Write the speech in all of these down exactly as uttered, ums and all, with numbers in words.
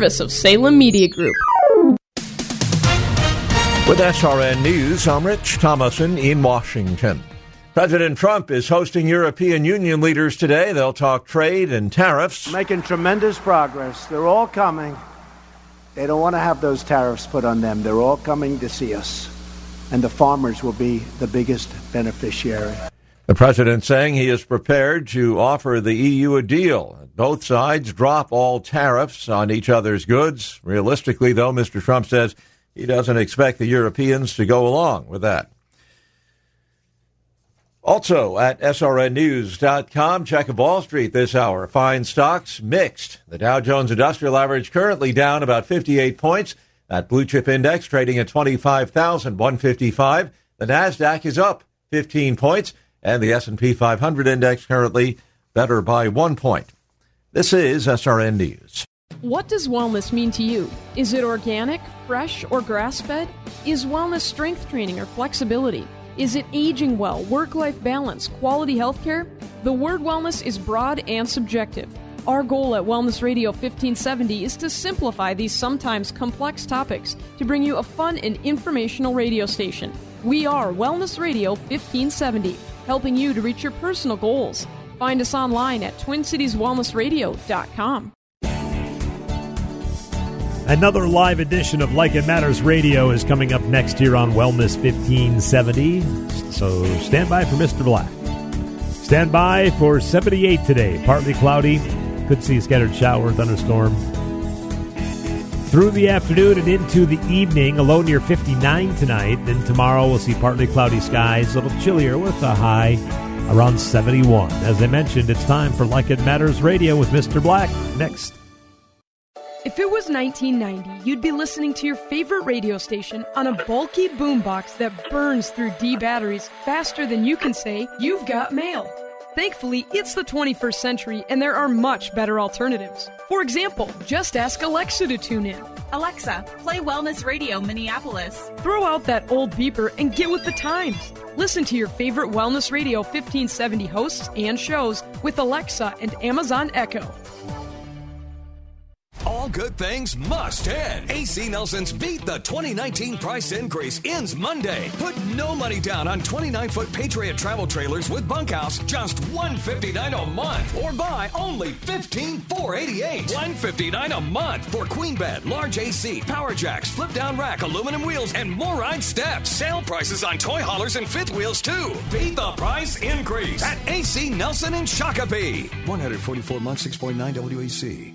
Service of Salem Media Group. With S R N News, I'm Rich Thomason in Washington. President Trump is hosting European Union leaders today. They'll talk trade and tariffs. Making tremendous progress. They're all coming. They don't want to have those tariffs put on them. They're all coming to see us. And the farmers will be the biggest beneficiary. The president saying he is prepared to offer the E U a deal. Both sides drop all tariffs on each other's goods. Realistically, though, Mister Trump says he doesn't expect the Europeans to go along with that. Also at S R N News dot com, check of Wall Street this hour. Find stocks mixed. The Dow Jones Industrial Average currently down about fifty-eight points. That blue chip index trading at twenty-five thousand one hundred fifty-five. The Nasdaq is up fifteen points. And the S and P five hundred Index currently better by one point. This is S R N News. What does wellness mean to you? Is it organic, fresh, or grass-fed? Is wellness strength training or flexibility? Is it aging well, work-life balance, quality health care? The word wellness is broad and subjective. Our goal at Wellness Radio fifteen seventy is to simplify these sometimes complex topics to bring you a fun and informational radio station. We are Wellness Radio fifteen seventy. Helping you to reach your personal goals. Find us online at Twin Cities Wellness Radio dot com. Another live edition of Like It Matters Radio is coming up next year on Wellness fifteen seventy. So stand by for Mister Black. Stand by for seventy-eight today. Partly cloudy. Could see a scattered shower, thunderstorm. Through the afternoon and into the evening, a low near fifty-nine tonight. Then tomorrow we'll see partly cloudy skies, a little chillier with a high around seventy-one. As I mentioned, it's time for Like It Matters Radio with Mister Black. Next. If it was nineteen ninety, you'd be listening to your favorite radio station on a bulky boombox that burns through D batteries faster than you can say, you've got mail. Thankfully, it's the twenty-first century, and there are much better alternatives. For example, just ask Alexa to tune in. Alexa, play Wellness Radio Minneapolis. Throw out that old beeper and get with the times. Listen to your favorite Wellness Radio fifteen seventy hosts and shows with Alexa and Amazon Echo. All good things must end. A C. Nelson's Beat the twenty nineteen Price Increase ends Monday. Put no money down on twenty-nine foot Patriot travel trailers with bunkhouse, just one hundred fifty-nine dollars a month. Or buy only fifteen thousand four hundred eighty-eight dollars. one hundred fifty-nine dollars a month for queen bed, large A C, power jacks, flip-down rack, aluminum wheels, and more ride steps. Sale prices on toy haulers and fifth wheels, too. Beat the price increase at A C. Nelson in Shakopee. one hundred forty-four months, six point nine W A C.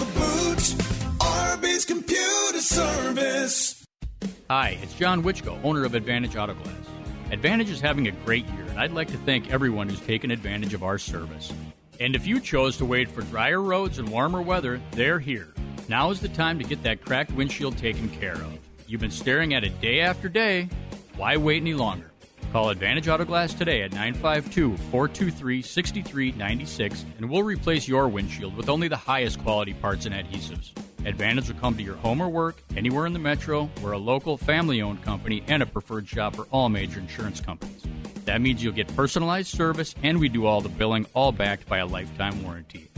the boot. R B's Computer Service. Hi, it's John Wichko, owner of Advantage Auto Glass. Advantage is having a great year, and I'd like to thank everyone who's taken advantage of our service. And if you chose to wait for drier roads and warmer weather, they're here. Now is the time to get that cracked windshield taken care of. You've been staring at it day after day. Why wait any longer? Call Advantage Auto Glass today at nine five two, four two three, six three nine six, and we'll replace your windshield with only the highest quality parts and adhesives. Advantage will come to your home or work, anywhere in the metro. We're a local, family-owned company and a preferred shop for all major insurance companies. That means you'll get personalized service, and we do all the billing, all backed by a lifetime warranty.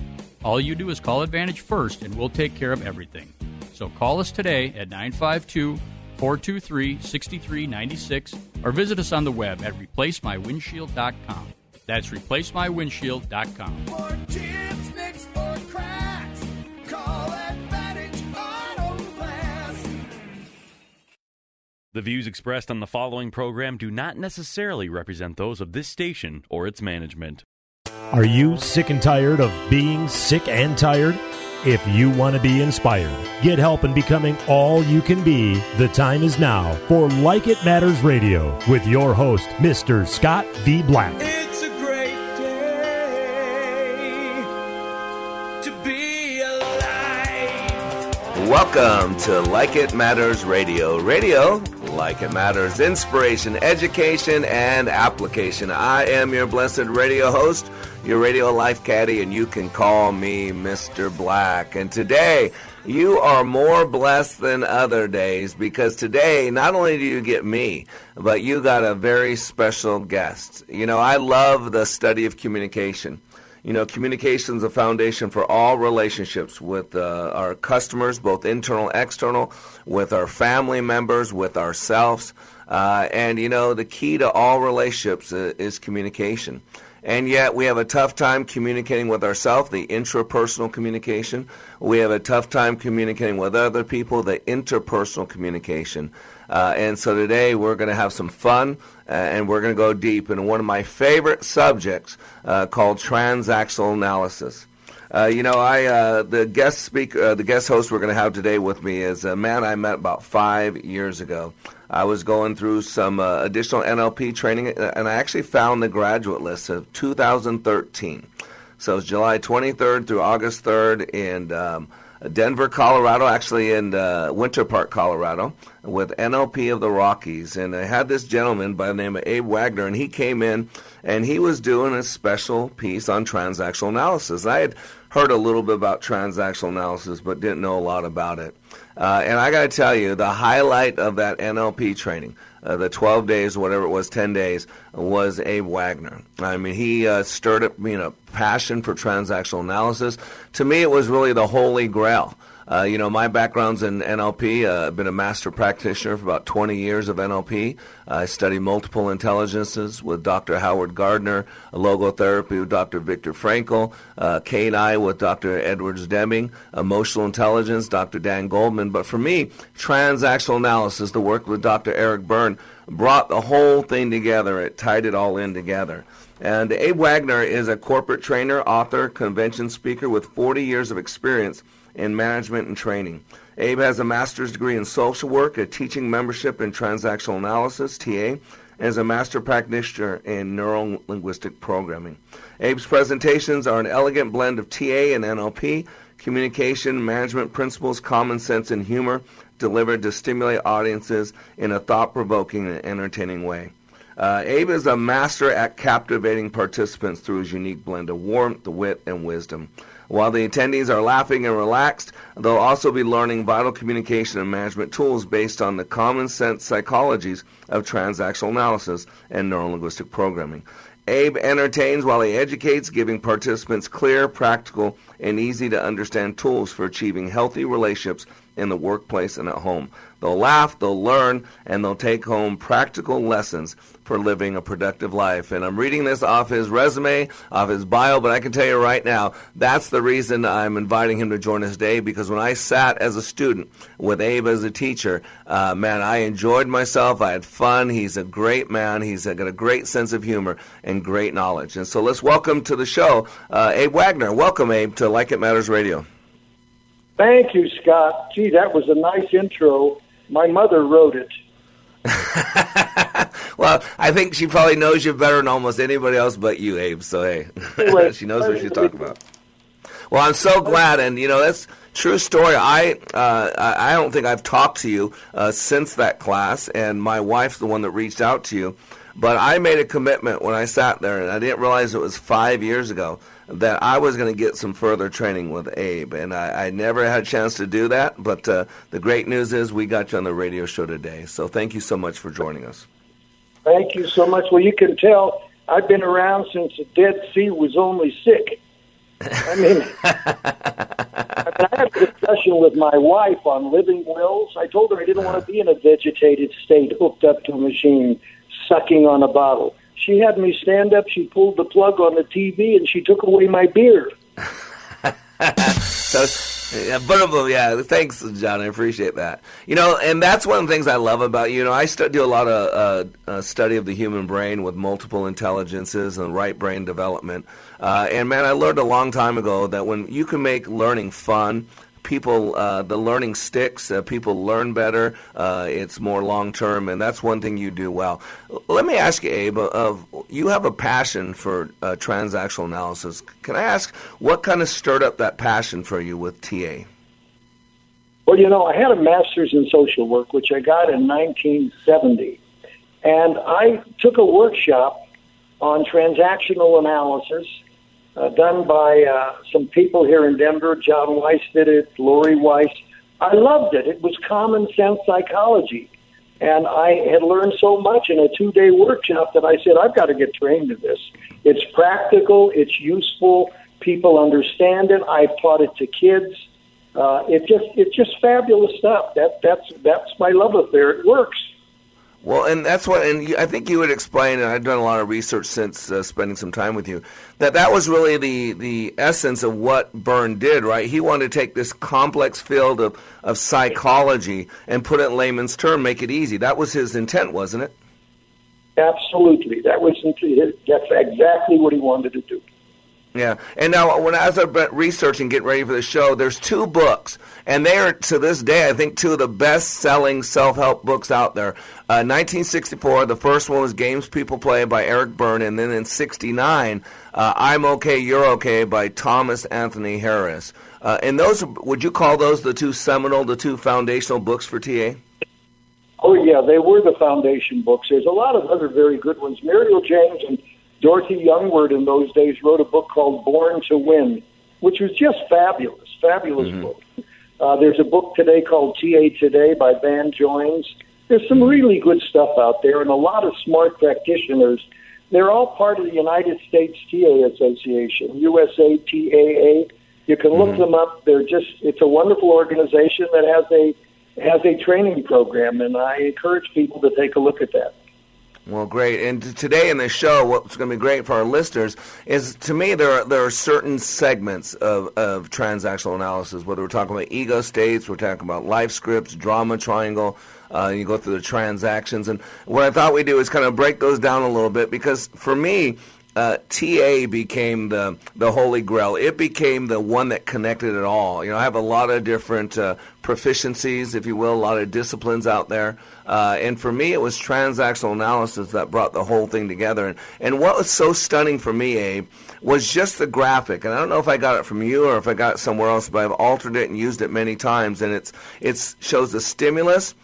All you do is call Advantage first, and we'll take care of everything. So call us today at nine five two, four two three, six three nine six or visit us on the web at replace my windshield dot com. That's replace my windshield dot com. For chips, nicks, or cracks, call Advantage Auto Glass. The views expressed on the following program do not necessarily represent those of this station or its management. Are you sick and tired of being sick and tired? If you want to be inspired, get help in becoming all you can be, the time is now for Like It Matters Radio with your host, Mister Scott V. Black. It's a great day to be alive. Welcome to Like It Matters Radio. Radio, like it matters, inspiration, education, and application. I am your blessed radio host, your radio life caddy, and you can call me Mister Black. And today, you are more blessed than other days because today, not only do you get me, but you got a very special guest. You know, I love the study of communication. You know, communication is a foundation for all relationships with uh, our customers, both internal, external, with our family members, with ourselves. Uh, and, you know, the key to all relationships uh, is communication. And yet we have a tough time communicating with ourselves, the intrapersonal communication. We have a tough time communicating with other people, the interpersonal communication. Uh, and so today we're going to have some fun, uh, and we're going to go deep in one of my favorite subjects uh, called transactional analysis. Uh, you know, I uh, the guest speaker, uh, the guest host we're going to have today with me is a man I met about five years ago. I was going through some uh, additional N L P training, and I actually found the graduate list of two thousand thirteen. So it's July twenty-third through August third in um, Denver, Colorado, actually in uh, Winter Park, Colorado, with N L P of the Rockies. And I had this gentleman by the name of Abe Wagner, and he came in, and he was doing a special piece on transactional analysis. I had heard a little bit about transactional analysis, but didn't know a lot about it. Uh, and I got to tell you, the highlight of that N L P training, uh, the twelve days, whatever it was, ten days, was Abe Wagner. I mean, he uh, stirred up, you know, passion for transactional analysis. To me, it was really the holy grail. Uh, you know, my background's in N L P. Uh, I've been a master practitioner for about twenty years of N L P. Uh, I study multiple intelligences with Doctor Howard Gardner, logotherapy with Doctor Viktor Frankl, uh, K nine with Doctor Edwards Deming, emotional intelligence, Doctor Dan Goldman. But for me, transactional analysis, the work with Doctor Eric Byrne, brought the whole thing together. It tied it all in together. And Abe Wagner is a corporate trainer, author, convention speaker with forty years of experience in management and training. Abe has a master's degree in social work, a teaching membership in transactional analysis, T A, and is a master practitioner in neuro-linguistic programming. Abe's presentations are an elegant blend of T A and N L P, communication, management principles, common sense, and humor delivered to stimulate audiences in a thought-provoking and entertaining way. Uh, Abe is a master at captivating participants through his unique blend of warmth, wit, and wisdom. While the attendees are laughing and relaxed, they'll also be learning vital communication and management tools based on the common sense psychologies of transactional analysis and neuro-linguistic programming. Abe entertains while he educates, giving participants clear, practical, and easy-to-understand tools for achieving healthy relationships in the workplace and at home. They'll laugh, they'll learn, and they'll take home practical lessons for living a productive life. And I'm reading this off his resume, off his bio, but I can tell you right now, that's the reason I'm inviting him to join us today, because when I sat as a student with Abe as a teacher, uh, man, I enjoyed myself. I had fun. He's a great man. He's got a great sense of humor and great knowledge. And so let's welcome to the show uh, Abe Wagner. Welcome, Abe, to Like It Matters Radio. Thank you, Scott. Gee, that was a nice intro. My mother wrote it. Well, I think she probably knows you better than almost anybody else but you, Abe. So, hey, anyway, she knows what she's talking about. Well, I'm so glad. And, you know, that's true story. I uh, I don't think I've talked to you uh, since that class. And my wife's the one that reached out to you. But I made a commitment when I sat there, and I didn't realize it was five years ago, that I was going to get some further training with Abe. And I, I never had a chance to do that. But uh, the great news is we got you on the radio show today. So thank you so much for joining us. Thank you so much. Well, you can tell I've been around since the Dead Sea was only sick. I mean, I mean, I had a discussion with my wife on living wills. I told her I didn't want to be in a vegetated state hooked up to a machine sucking on a bottle. She had me stand up, she pulled the plug on the T V, and she took away my beer. So, yeah, but, yeah, thanks, John. I appreciate that. You know, and that's one of the things I love about you. You know, I st- do a lot of uh, uh, study of the human brain with multiple intelligences and right brain development. Uh, and, man, I learned a long time ago that when you can make learning fun, people, uh, the learning sticks, uh, people learn better, uh, it's more long-term, and that's one thing you do well. Let me ask you, Abe, uh, you have a passion for uh, transactional analysis. Can I ask what kind of stirred up that passion for you with T A? Well, you know, I had a master's in social work, which I got in nineteen seventy, and I took a workshop on transactional analysis, Uh, done by uh, some people here in Denver. John Weiss did it, Lori Weiss. I loved it. It was common sense psychology. And I had learned so much in a two-day workshop that I said, I've got to get trained in this. It's practical. It's useful. People understand it. I taught it to kids. Uh, it just, it's just fabulous stuff. That, that's, that's my love affair. It works. Well, and that's what, and I think you would explain, and I've done a lot of research since uh, spending some time with you, that that was really the, the essence of what Byrne did, right? He wanted to take this complex field of, of psychology and put it in layman's term, make it easy. That was his intent, wasn't it? Absolutely. That was his, that's exactly what he wanted to do. Yeah, and now when I was researching, getting ready for the show, there's two books, and they are, to this day, I think two of the best-selling self-help books out there. Uh, nineteen sixty-four, the first one was Games People Play by Eric Byrne, and then in sixty-nine, uh, I'm Okay, You're Okay by Thomas Anthony Harris. Uh, and those, would you call those the two seminal, the two foundational books for T A? Oh, yeah, they were the foundation books. There's a lot of other very good ones. Muriel James and Dorothy Youngward in those days wrote a book called Born to Win, which was just fabulous, fabulous mm-hmm. book. Uh, there's a book today called T A Today by Van Joynes. There's some really good stuff out there and a lot of smart practitioners. They're all part of the United States T A Association, U S A T A A. You can look mm-hmm. them up. They're just, it's a wonderful organization that has a has a training program, and I encourage people to take a look at that. Well, great. And today in the show, what's going to be great for our listeners is, to me, there are, there are certain segments of, of transactional analysis, whether we're talking about ego states, we're talking about life scripts, drama triangle, uh, you go through the transactions. And what I thought we'd do is kind of break those down a little bit, because for me, Uh, T A became the the holy grail. It became the one that connected it all. You know, I have a lot of different uh, proficiencies, if you will, a lot of disciplines out there. Uh, and for me, it was transactional analysis that brought the whole thing together. And, and what was so stunning for me, Abe, was just the graphic. And I don't know if I got it from you or if I got it somewhere else, but I've altered it and used it many times. And it's it shows a stimulus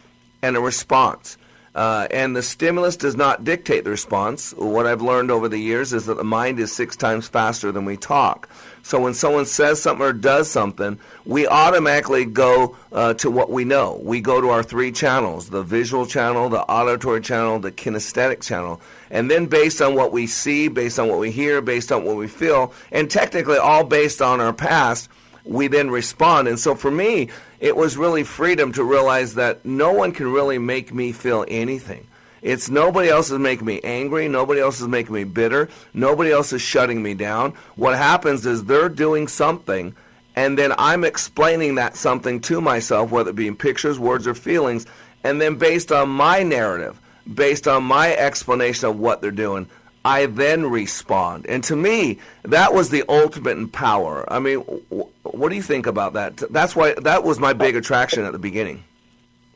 and a response. Uh, and the stimulus does not dictate the response. What I've learned over the years is that the mind is six times faster than we talk. So when someone says something or does something, we automatically go uh, to what we know. We go to our three channels, the visual channel, the auditory channel, the kinesthetic channel. And then based on what we see, based on what we hear, based on what we feel, and technically all based on our past, we then respond. And so for me, it was really freedom to realize that no one can really make me feel anything. It's nobody else is making me angry. Nobody else is making me bitter. Nobody else is shutting me down. What happens is they're doing something, and then I'm explaining that something to myself, whether it be in pictures, words, or feelings, and then based on my narrative, based on my explanation of what they're doing, I then respond. And to me, that was the ultimate in power. I mean, w- what do you think about that? That's why that was my big attraction at the beginning.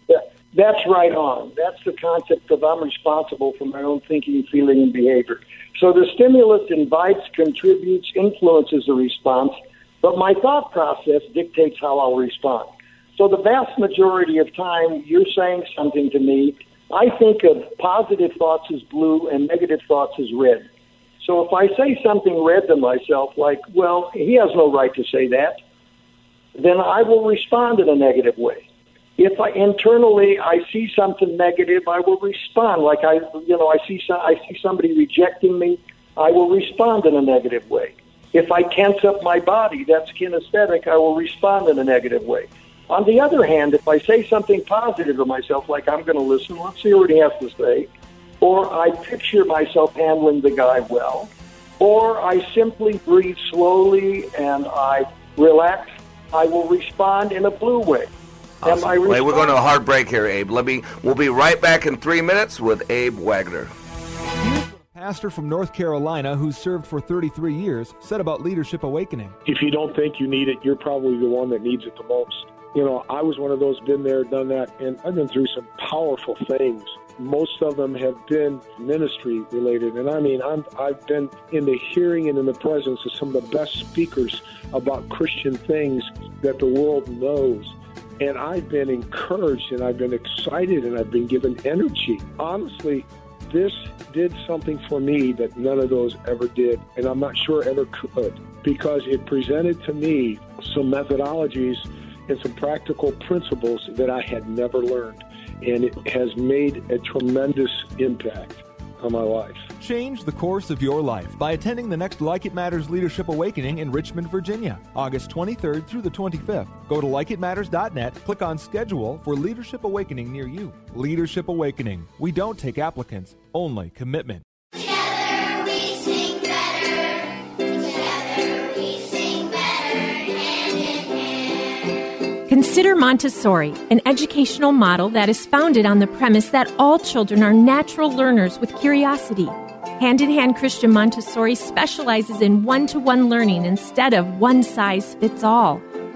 Yeah, that's right on. That's the concept of I'm responsible for my own thinking, feeling, and behavior. So the stimulus invites, contributes, influences the response, but my thought process dictates how I'll respond. So the vast majority of time you're saying something to me, I think of positive thoughts as blue and negative thoughts as red. So if I say something red to myself, like, well, he has no right to say that, then I will respond in a negative way. If I internally I see something negative, I will respond. Like, I, you know, I see some, I see somebody rejecting me, I will respond in a negative way. If I tense up my body, that's kinesthetic, I will respond in a negative way. On the other hand, if I say something positive to myself, like, I'm going to listen, let's see what he has to say, or I picture myself handling the guy well, or I simply breathe slowly and I relax, I will respond in a blue way. Awesome. Am I responding? Hey, we're going to a hard break here, Abe. Let me, we'll be right back in three minutes with Abe Wagner. Pastor from North Carolina who served for thirty-three years said about Leadership Awakening. If you don't think you need it, you're probably the one that needs it the most. You know, I was one of those, been there, done that, and I've been through some powerful things. Most of them have been ministry related, and I mean, I'm, I've been in the hearing and in the presence of some of the best speakers about Christian things that the world knows. And I've been encouraged, and I've been excited, and I've been given energy. Honestly, this did something for me that none of those ever did, and I'm not sure ever could, because it presented to me some methodologies and some practical principles that I had never learned, and it has made a tremendous impact on my life. Change the course of your life by attending the next Like It Matters Leadership Awakening in Richmond, Virginia, August twenty-third through the twenty-fifth. Go to like it matters dot net, click on Schedule for Leadership Awakening near you. Leadership Awakening. We don't take applicants, only commitment. Together we sing better. Together we sing better. Hand in hand. Consider Montessori, an educational model that is founded on the premise that all children are natural learners with curiosity. Hand in Hand Christian Montessori specializes in one-to-one learning instead of one size fits all.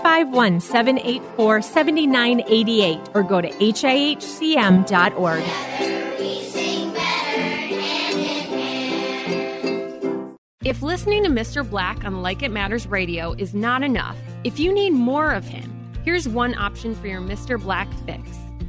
five one, seven eight four, seven nine eight eight or go to h i h c m dot org. If listening to Mister Black on Like It Matters Radio is not enough, if you need more of him, here's one option for your Mister Black fix.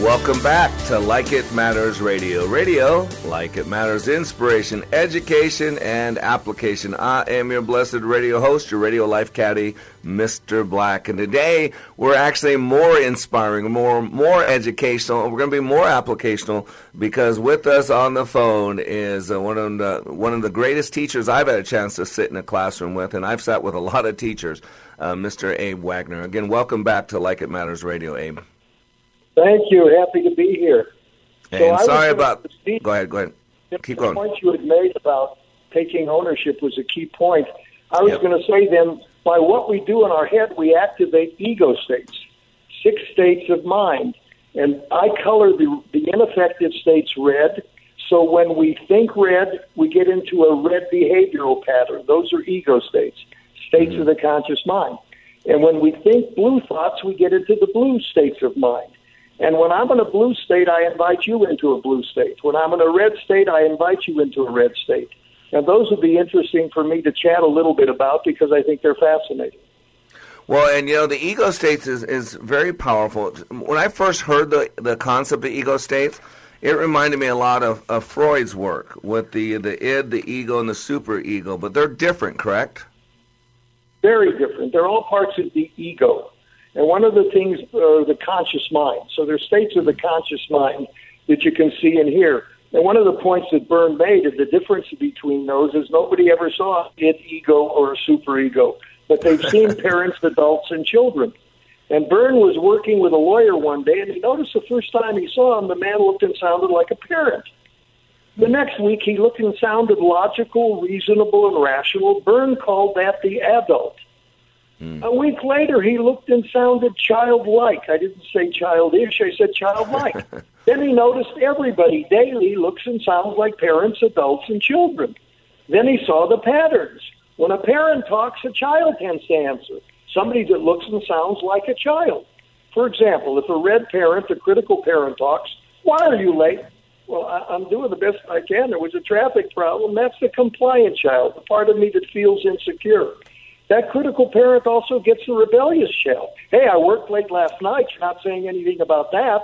Welcome back to Like It Matters Radio. Radio, Like It Matters, inspiration, education, and application. I am your blessed radio host, your radio life caddy, Mister Black. And today, we're actually more inspiring, more more educational. We're going to be more applicational because with us on the phone is uh, one of the, one of the greatest teachers I've had a chance to sit in a classroom with, and I've sat with a lot of teachers, uh, Mister Abe Wagner. Again, welcome back to Like It Matters Radio, Abe. Thank you. Happy to be here. And so I sorry about... Speak, go ahead, go ahead. Keep the going. The point you had made about taking ownership was a key point. I was yep. going to say then, by what we do in our head, we activate ego states, six states of mind. And I color the, the ineffective states red, so when we think red, we get into a red behavioral pattern. Those are ego states, states mm-hmm. of the conscious mind. And when we think blue thoughts, we get into the blue states of mind. And when I'm in a blue state, I invite you into a blue state. When I'm in a red state, I invite you into a red state. And those would be interesting for me to chat a little bit about because I think they're fascinating. Well, and, you know, the ego states is, is very powerful. When I first heard the, the concept of ego states, it reminded me a lot of, of Freud's work with the, the id, the ego, and the superego. But they're different, correct? Very different. They're all parts of the ego. And one of the things are the conscious mind. So there's states of the conscious mind that you can see and hear. And one of the points that Byrne made of the difference between those is nobody ever saw an ego or a superego, but they've seen parents, adults, and children. And Byrne was working with a lawyer one day, and he noticed the first time he saw him, the man looked and sounded like a parent. The next week, he looked and sounded logical, reasonable, and rational. Byrne called that the adult. Mm. A week later, he looked and sounded childlike. I didn't say childish, I said childlike. Then he noticed everybody daily looks and sounds like parents, adults, and children. Then he saw the patterns. When a parent talks, a child tends to answer. Somebody that looks and sounds like a child. For example, if a red parent, a critical parent talks, why are you late? Well, I, I'm doing the best I can. There was a traffic problem. That's the compliant child, the part of me that feels insecure. That critical parent also gets the rebellious child. Hey, I worked late last night. You're not saying anything about that.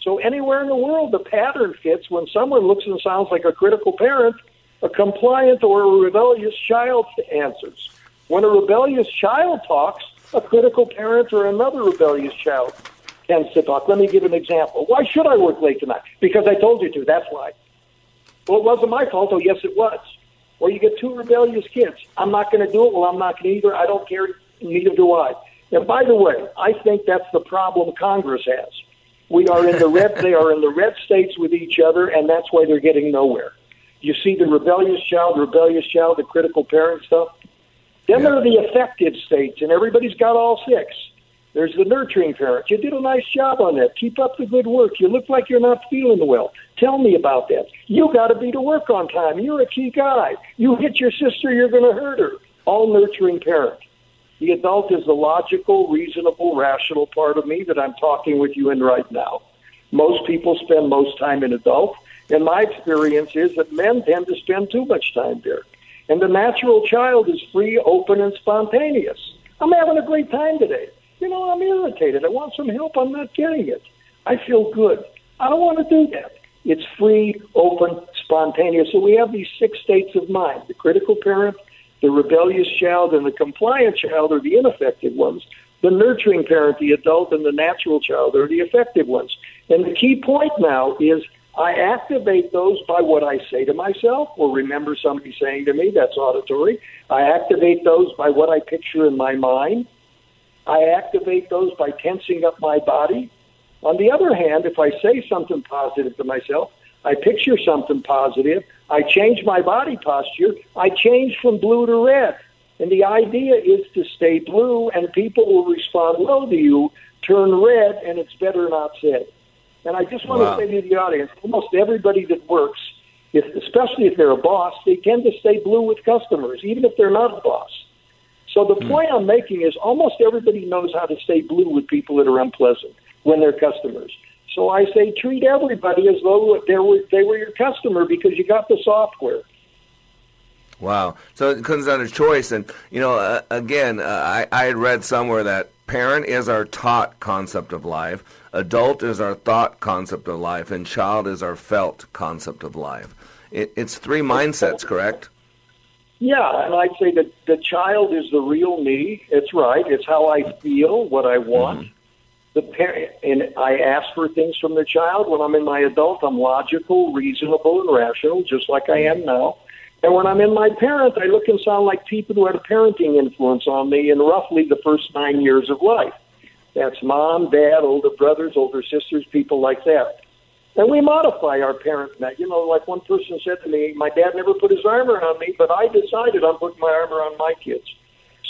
So anywhere in the world, the pattern fits. When someone looks and sounds like a critical parent, a compliant or a rebellious child answers. When a rebellious child talks, a critical parent or another rebellious child tends to talk. Let me give an example. Why should I work late tonight? Because I told you to, that's why. Well, it wasn't my fault. Oh, yes, it was. Or you get two rebellious kids. I'm not going to do it. Well, I'm not going to either. I don't care. Neither do I. And by the way, I think that's the problem Congress has. We are in the red, they are in the red states with each other, and that's why they're getting nowhere. You see the rebellious child, rebellious child, the critical parent stuff. Then yeah. There are the affected states, and everybody's got all six. There's the nurturing parent. You did a nice job on that. Keep up the good work. You look like you're not feeling well. Tell me about that. You got to be to work on time. You're a key guy. You hit your sister, you're going to hurt her. All nurturing parent. The adult is the logical, reasonable, rational part of me that I'm talking with you in right now. Most people spend most time in adult, and my experience is that men tend to spend too much time there. And the natural child is free, open, and spontaneous. I'm having a great time today. You know, I'm irritated. I want some help. I'm not getting it. I feel good. I don't want to do that. It's free, open, spontaneous. So we have these six states of mind, the critical parent, the rebellious child, and the compliant child are the ineffective ones. The nurturing parent, the adult, and the natural child are the effective ones. And the key point now is I activate those by what I say to myself, or remember somebody saying to me, that's auditory. I activate those by what I picture in my mind. I activate those by tensing up my body. On the other hand, if I say something positive to myself, I picture something positive, I change my body posture, I change from blue to red. And the idea is to stay blue, and people will respond low to you, turn red, and it's better not said. And I just want wow. to say to the audience, almost everybody that works, if, especially if they're a boss, they tend to stay blue with customers, even if they're not a boss. So the mm. point I'm making is almost everybody knows how to stay blue with people that are unpleasant when they're customers. So I say treat everybody as though they were, they were your customer because you got the software. Wow. So it comes down to choice. And, you know, uh, again, uh, I, I had read somewhere that parent is our taught concept of life, adult is our thought concept of life, and child is our felt concept of life. It, it's three mindsets, correct? Yeah, and I'd say that the child is the real me. It's right. It's how I feel, what I want. Mm-hmm. The parent, and I ask for things from the child. When I'm in my adult, I'm logical, reasonable, and rational, just like I am now. And when I'm in my parent, I look and sound like people who had a parenting influence on me in roughly the first nine years of life. That's mom, dad, older brothers, older sisters, people like that. And we modify our parent. You know, like one person said to me, my dad never put his arm around me, but I decided I'm putting my arm around my kids.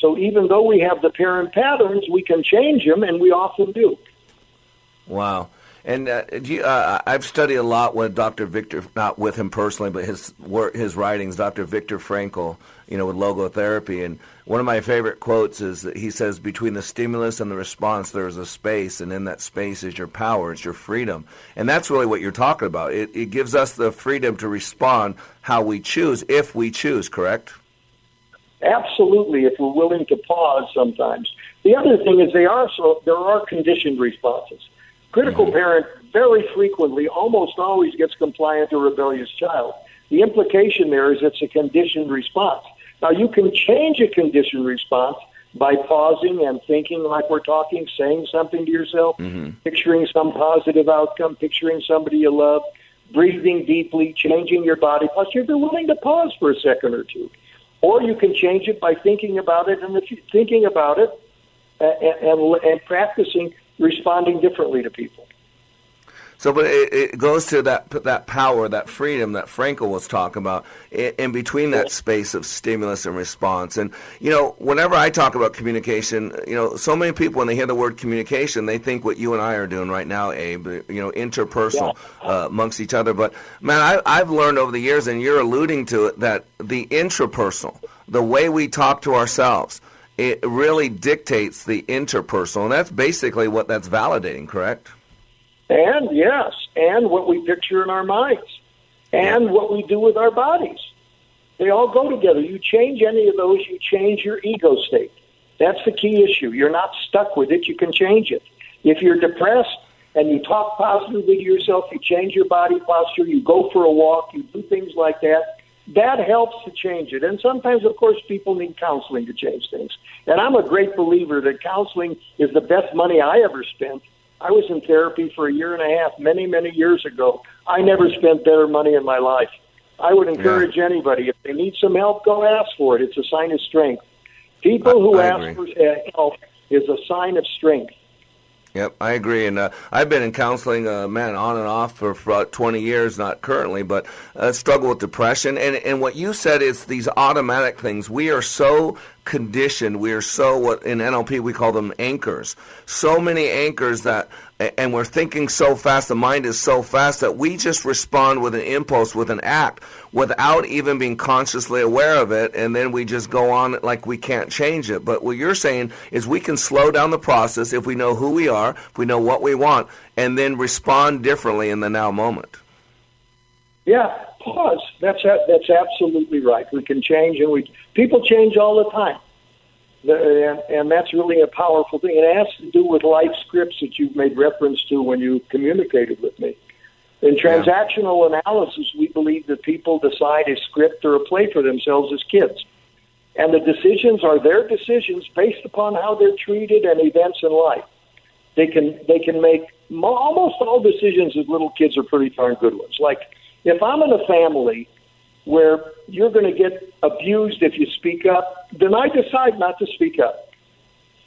So even though we have the parent patterns, we can change them, and we often do. Wow. And uh, do you, uh, I've studied a lot with Doctor Viktor, not with him personally, but his work, his writings, Doctor Viktor Frankl, you know, with logotherapy. And one of my favorite quotes is that he says, between the stimulus and the response, there is a space, and in that space is your power, it's your freedom. And that's really what you're talking about. It, it gives us the freedom to respond how we choose, if we choose, correct? Absolutely, if we're willing to pause sometimes. The other thing is they are so, there are conditioned responses. Critical mm-hmm. parent very frequently, almost always gets compliant or rebellious child. The implication there is it's a conditioned response. Now, you can change a conditioned response by pausing and thinking like we're talking, saying something to yourself, mm-hmm. picturing some positive outcome, picturing somebody you love, breathing deeply, changing your body posture. You're willing to pause for a second or two. Or you can change it by thinking about it and thinking about it and, and, and practicing responding differently to people. So, but it, it goes to that that power, that freedom that Frankl was talking about in, in between that space of stimulus and response. And, you know, whenever I talk about communication, you know, so many people, when they hear the word communication, they think what you and I are doing right now, Abe, you know, interpersonal yeah. uh, amongst each other. But, man, I, I've learned over the years, and you're alluding to it, that the intrapersonal, the way we talk to ourselves, it really dictates the interpersonal. And that's basically what that's validating, correct? And, yes, and what we picture in our minds, and what we do with our bodies. They all go together. You change any of those, you change your ego state. That's the key issue. You're not stuck with it. You can change it. If you're depressed and you talk positively to yourself, you change your body posture, you go for a walk, you do things like that, that helps to change it. And sometimes, of course, people need counseling to change things. And I'm a great believer that counseling is the best money I ever spent. I was in therapy for a year and a half, many, many years ago. I never spent better money in my life. I would encourage yeah. anybody, if they need some help, go ask for it. It's a sign of strength. People who I, I ask agree. for help is a sign of strength. Yep, I agree. And uh, I've been in counseling, uh, man, on and off for, for about twenty years, not currently, but uh, struggle with depression. And, and what you said is these automatic things. We are so conditioned. We are so, what in N L P we call them anchors. So many anchors that, and we're thinking so fast, the mind is so fast that we just respond with an impulse, with an act, without even being consciously aware of it. And then we just go on like we can't change it. But what you're saying is we can slow down the process if we know who we are, if we know what we want, and then respond differently in the now moment. Yeah, pause. That's that's absolutely right. We can change, and we people change all the time, the, and, and that's really a powerful thing. It has to do with life scripts that you've made reference to when you communicated with me. In transactional yeah. analysis, we believe that people decide a script or a play for themselves as kids, and the decisions are their decisions based upon how they're treated and events in life. They can they can make mo- almost all decisions as little kids are pretty darn good ones. Like, if I'm in a family where you're going to get abused if you speak up, then I decide not to speak up.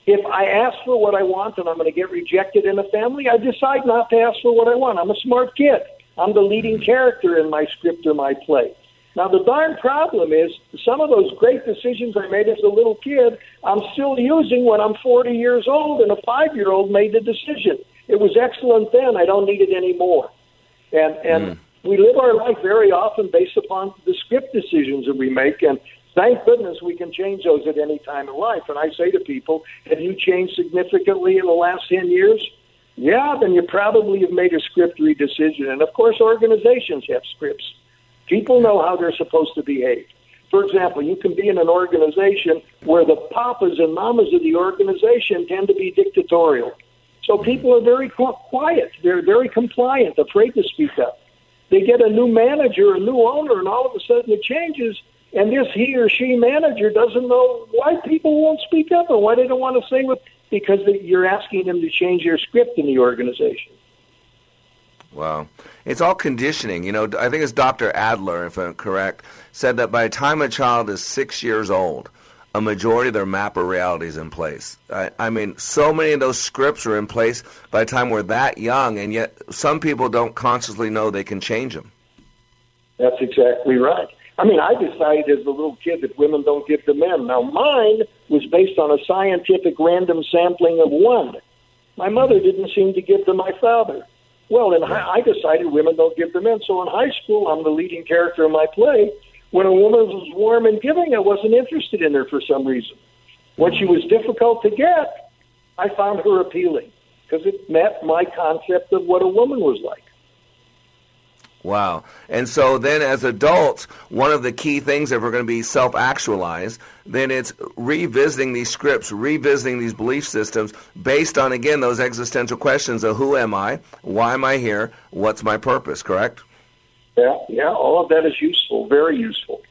If I ask for what I want and I'm going to get rejected in a family, I decide not to ask for what I want. I'm a smart kid. I'm the leading character in my script or my play. Now, the darn problem is some of those great decisions I made as a little kid, I'm still using when I'm forty years old, and a five-year-old made the decision. It was excellent then. I don't need it anymore. And and mm. we live our life very often based upon the script decisions that we make, and thank goodness we can change those at any time in life. And I say to people, have you changed significantly in the last ten years? Yeah, then you probably have made a script redecision. And, of course, organizations have scripts. People know how they're supposed to behave. For example, you can be in an organization where the papas and mamas of the organization tend to be dictatorial. So people are very quiet. They're very compliant, afraid to speak up. They get a new manager, a new owner, and all of a sudden it changes, and this he or she manager doesn't know why people won't speak up and why they don't want to say what, because you're asking them to change their script in the organization. Wow. It's all conditioning. You know, I think it's Doctor Adler, if I'm correct, said that by the time a child is six years old, a majority of their map of reality is in place. I, I mean, so many of those scripts are in place by the time we're that young, and yet some people don't consciously know they can change them. That's exactly right. I mean, I decided as a little kid that women don't give to men. Now, mine was based on a scientific random sampling of one. My mother didn't seem to give to my father. Well, and I decided women don't give to men. So in high school, I'm the leading character in my play. When a woman was warm and giving, I wasn't interested in her for some reason. When she was difficult to get, I found her appealing because it met my concept of what a woman was like. Wow. And so then as adults, one of the key things, if we're going to be self-actualized, then it's revisiting these scripts, revisiting these belief systems based on, again, those existential questions of who am I, why am I here, what's my purpose, correct? Yeah, yeah, all of that is useful, very useful.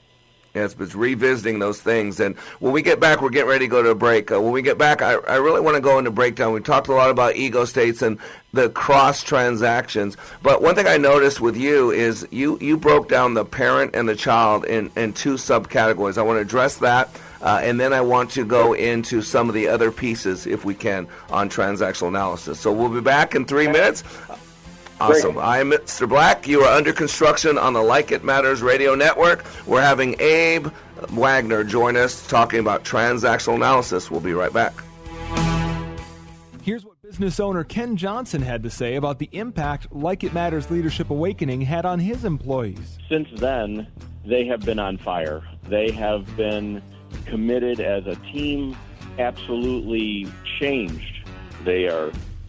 Yes, but it's revisiting those things. And when we get back, we're getting ready to go to a break. Uh, when we get back, I, I really want to go into breakdown. We talked a lot about ego states and the cross-transactions. But one thing I noticed with you is you, you broke down the parent and the child in, in two subcategories. I want to address that, uh, and then I want to go into some of the other pieces, if we can, on transactional analysis. So we'll be back in three minutes. Awesome. I'm Mister Black. You are under construction on the Like It Matters Radio Network. We're having Abe Wagner join us talking about transactional analysis. We'll be right back. Here's what business owner Ken Johnson had to say about the impact Like It Matters Leadership Awakening had on his employees. Since then, they have been on fire. They have been committed as a team, absolutely changed. They are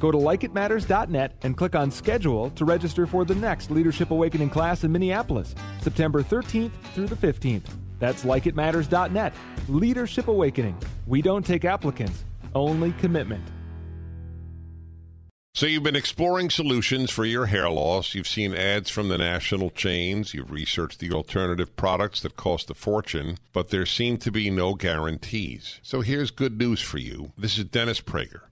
Go to like it matters dot net and click on Schedule to register for the next Leadership Awakening class in Minneapolis, September thirteenth through the fifteenth. That's like it matters dot net. Leadership Awakening. We don't take applicants, only commitment. So you've been exploring solutions for your hair loss. You've seen ads from the national chains. You've researched the alternative products that cost a fortune, but there seem to be no guarantees. So here's good news for you. This is Dennis Prager.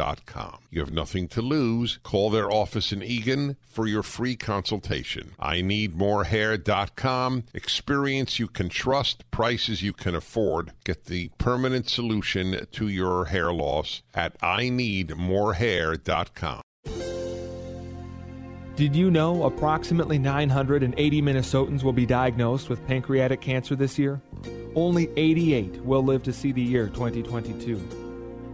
dot com. You have nothing to lose. Call their office in Eagan for your free consultation. I need more hair dot com. Experience you can trust, prices you can afford. Get the permanent solution to your hair loss at I need more hair dot com. Did you know approximately nine hundred eighty Minnesotans will be diagnosed with pancreatic cancer this year? Only eighty-eight will live to see the year twenty twenty-two.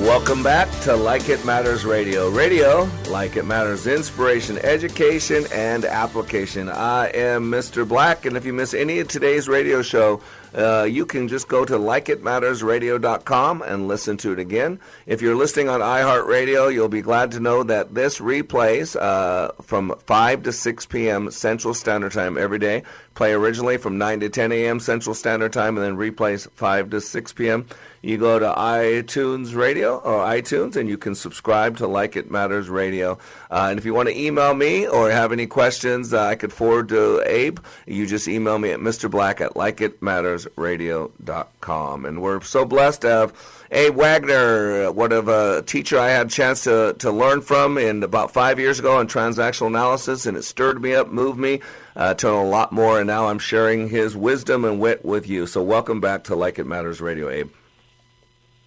Welcome back to Like It Matters Radio. Radio, Like It Matters, inspiration, education, and application. I am Mister Black, and if you miss any of today's radio show, uh, you can just go to like it matters radio dot com and listen to it again. If you're listening on iHeartRadio, you'll be glad to know that this replays uh, from five to six p.m. Central Standard Time every day. Play originally from nine to ten a.m. Central Standard Time, and then replays five to six p.m. You go to iTunes Radio or iTunes, and you can subscribe to Like It Matters Radio. Uh, and if you want to email me or have any questions uh, I could forward to Abe, you just email me at mister black at like it matters radio dot com. And we're so blessed to have Abe Wagner, one of a teacher I had a chance to, to learn from in about five years ago in transactional analysis, and it stirred me up, moved me uh, to know a lot more, and now I'm sharing his wisdom and wit with you. So welcome back to Like It Matters Radio, Abe.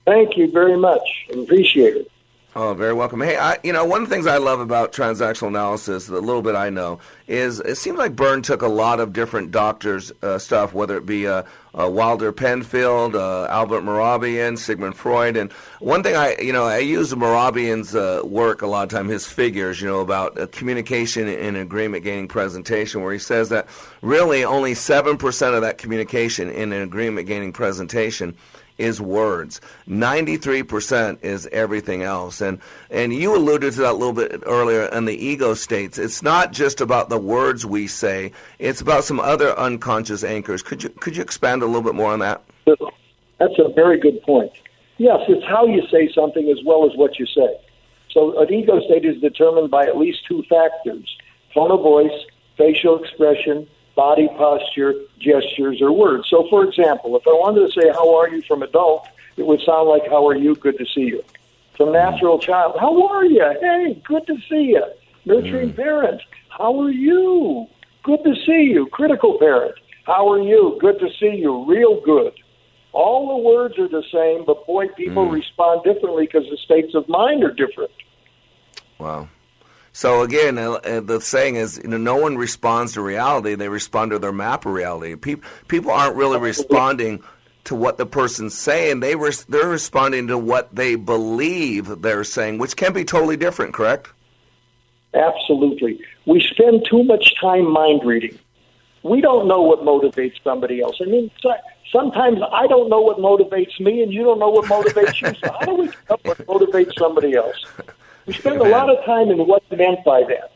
Thank you very much. Appreciate it. Oh, very welcome. Hey, I, you know, one of the things I love about transactional analysis, the little bit I know, is it seems like Byrne took a lot of different doctors' uh, stuff, whether it be uh, uh, Wilder Penfield, uh, Albert Morabian, Sigmund Freud. And one thing I, you know, I use Morabian's uh, work a lot of time, his figures, you know, about uh, communication and agreement gaining presentation, where he says that really only seven percent of that communication in an agreement gaining presentation is words. ninety-three percent is everything else. And and you alluded to that a little bit earlier in the ego states. It's not just about the words we say. It's about some other unconscious anchors. Could you could you expand a little bit more on that? That's a very good point. Yes, it's how you say something as well as what you say. So an ego state is determined by at least two factors: tone of voice, facial expression, body posture, gestures, or words. So, for example, if I wanted to say, how are you from adult, it would sound like, how are you, good to see you. From natural child, how are you? Hey, good to see you. Nurturing parent, how are you? Good to see you. Critical parent, how are you? Good to see you. Real good. All the words are the same, but boy, people mm. respond differently because the states of mind are different. Wow. So, again, uh, the saying is, you know, no one responds to reality. They respond to their map of reality. People, people aren't really responding to what the person's saying. They res- they're responding to what they believe they're saying, which can be totally different, correct? Absolutely. We spend too much time mind reading. We don't know what motivates somebody else. I mean, sometimes I don't know what motivates me, and you don't know what motivates you. So how do we know what motivates somebody else? We spend a lot of time in what's meant by that.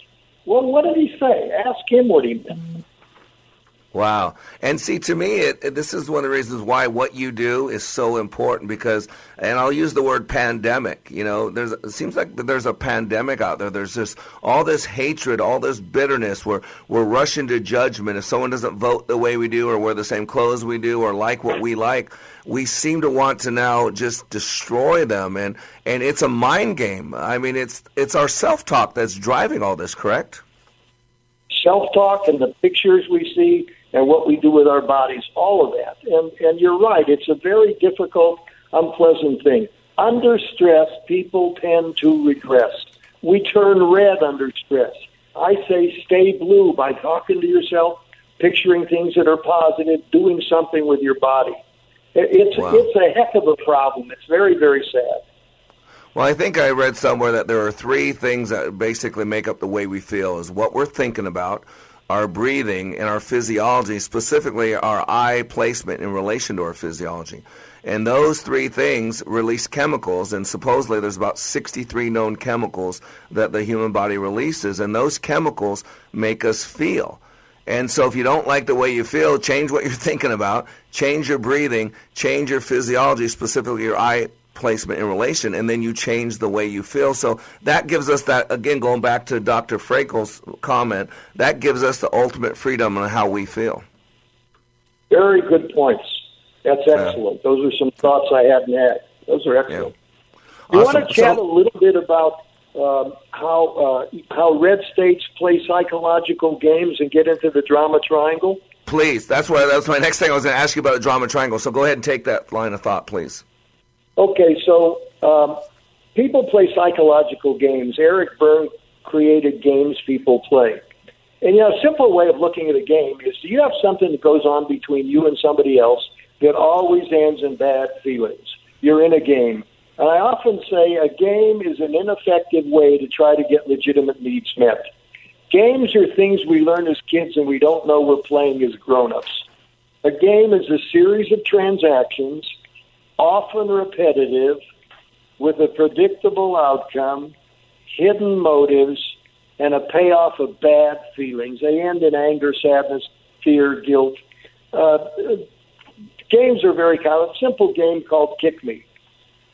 Well, what did he say? Ask him what he meant. Wow. And see, to me, it, this is one of the reasons why what you do is so important because, and I'll use the word pandemic, you know, there's, it seems like there's a pandemic out there. There's just all this hatred, all this bitterness. We're, we're rushing to judgment. If someone doesn't vote the way we do or wear the same clothes we do or like what we like, we seem to want to now just destroy them. And, and it's a mind game. I mean, it's, it's our self-talk that's driving all this, correct? Self-talk and the pictures we see and what we do with our bodies, all of that. And and you're right, it's a very difficult, unpleasant thing. Under stress, people tend to regress. We turn red under stress. I say stay blue by talking to yourself, picturing things that are positive, doing something with your body. It's, wow. It's a heck of a problem. It's very, very sad. Well, I think I read somewhere that there are three things that basically make up the way we feel is what we're thinking about, our breathing, and our physiology, specifically our eye placement in relation to our physiology. And those three things release chemicals, and supposedly there's about sixty-three known chemicals that the human body releases, and those chemicals make us feel. And so if you don't like the way you feel, change what you're thinking about, change your breathing, change your physiology, specifically your eye placement in relation, and then you change the way you feel. So that gives us that, again, going back to Doctor Frankl's comment, that gives us the ultimate freedom on how we feel. Very good points. That's excellent. Yeah. Those are some thoughts I hadn't had. Those are excellent. Yeah. Awesome. You want to chat so, a little bit about um, how uh, how red states play psychological games and get into the drama triangle? Please. That's why. That's my next thing I was going to ask you about, a drama triangle. So go ahead and take that line of thought, please. Okay, so um, people play psychological games. Eric Byrne created games people play. And, you know, a simple way of looking at a game is, do you have something that goes on between you and somebody else that always ends in bad feelings? You're in a game. And I often say a game is an ineffective way to try to get legitimate needs met. Games are things we learn as kids and we don't know we're playing as grown-ups. A game is a series of transactions, often repetitive, with a predictable outcome, hidden motives, and a payoff of bad feelings. They end in anger, sadness, fear, guilt. Uh, games are very common. A simple game called Kick Me.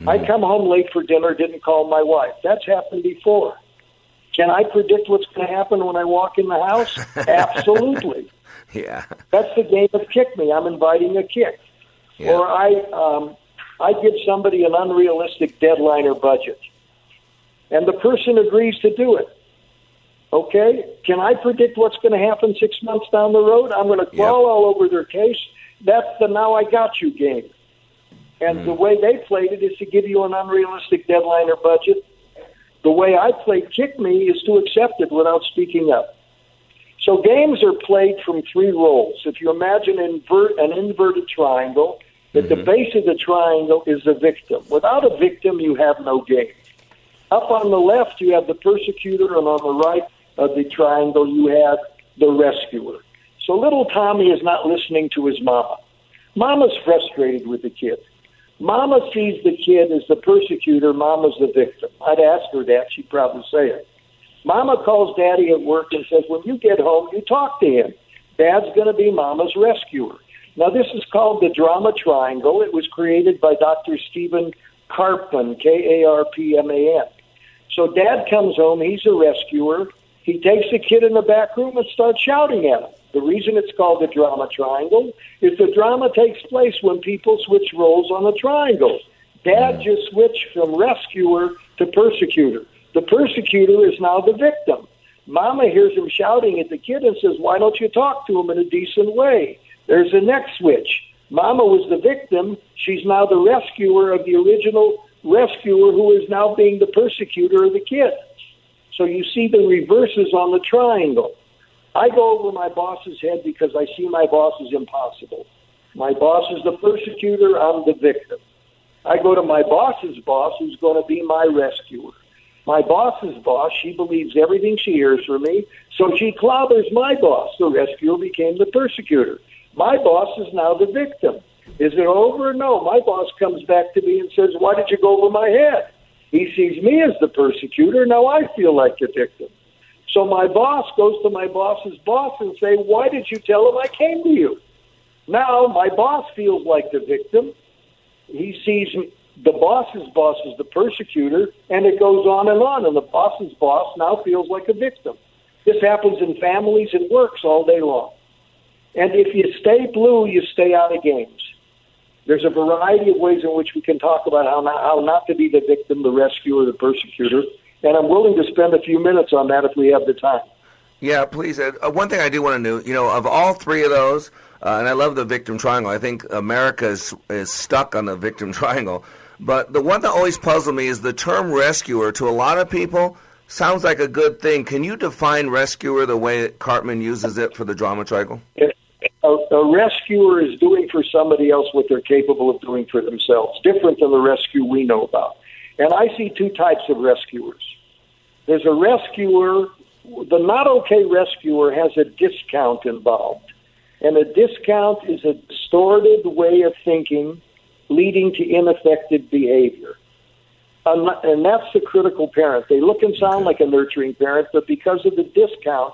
Mm-hmm. I come home late for dinner, didn't call my wife. That's happened before. Can I predict what's going to happen when I walk in the house? Absolutely. Yeah. That's the game of Kick Me. I'm inviting a kick. Yeah. Or I um, I give somebody an unrealistic deadline or budget, and the person agrees to do it. Okay, can I predict what's going to happen six months down the road? I'm going to crawl yep. all over their case. That's the now I got you game. And mm. the way they played it is to give you an unrealistic deadline or budget. The way I played Kick Me is to accept it without speaking up. So games are played from three roles. If you imagine invert, an inverted triangle, at mm-hmm. the base of the triangle is the victim. Without a victim, you have no game. Up on the left, you have the persecutor, and on the right of the triangle, you have the rescuer. So little Tommy is not listening to his mama. Mama's frustrated with the kid. Mama sees the kid as the persecutor. Mama's the victim. I'd ask her that. She'd probably say it. Mama calls Daddy at work and says, when you get home, you talk to him. Dad's going to be Mama's rescuer. Now, this is called the drama triangle. It was created by Doctor Stephen Karpman, K A R P M A N. So Dad comes home. He's a rescuer. He takes the kid in the back room and starts shouting at him. The reason it's called the drama triangle is the drama takes place when people switch roles on the triangle. Dad mm-hmm. just switched from rescuer to persecutor. The persecutor is now the victim. Mama hears him shouting at the kid and says, why don't you talk to him in a decent way? There's the next switch. Mama was the victim. She's now the rescuer of the original rescuer, who is now being the persecutor of the kid. So you see the reverses on the triangle. I go over my boss's head because I see my boss is impossible. My boss is the persecutor. I'm the victim. I go to my boss's boss, who's going to be my rescuer. My boss's boss, she believes everything she hears from me, so she clobbers my boss. The rescuer became the persecutor. My boss is now the victim. Is it over? No. My boss comes back to me and says, why did you go over my head? He sees me as the persecutor. Now I feel like the victim. So my boss goes to my boss's boss and say, why did you tell him I came to you? Now my boss feels like the victim. He sees me. The boss's boss is the persecutor, and it goes on and on, and the boss's boss now feels like a victim. This happens in families and works all day long. And if you stay blue, you stay out of games. There's a variety of ways in which we can talk about how not, how not to be the victim, the rescuer, the persecutor, and I'm willing to spend a few minutes on that if we have the time. Yeah, please. Uh, one thing I do want to know, you know, of all three of those, uh, and I love the victim triangle. I think America is, is stuck on the victim triangle. But the one that always puzzled me is the term rescuer to a lot of people sounds like a good thing. Can you define rescuer the way that Karpman uses it for the drama triangle? A, a rescuer is doing for somebody else what they're capable of doing for themselves, different than the rescue we know about. And I see two types of rescuers. There's a rescuer, the not okay rescuer has a discount involved. And a discount is a distorted way of thinking leading to ineffective behavior. And that's the critical parent. They look and sound like a nurturing parent, but because of the discount,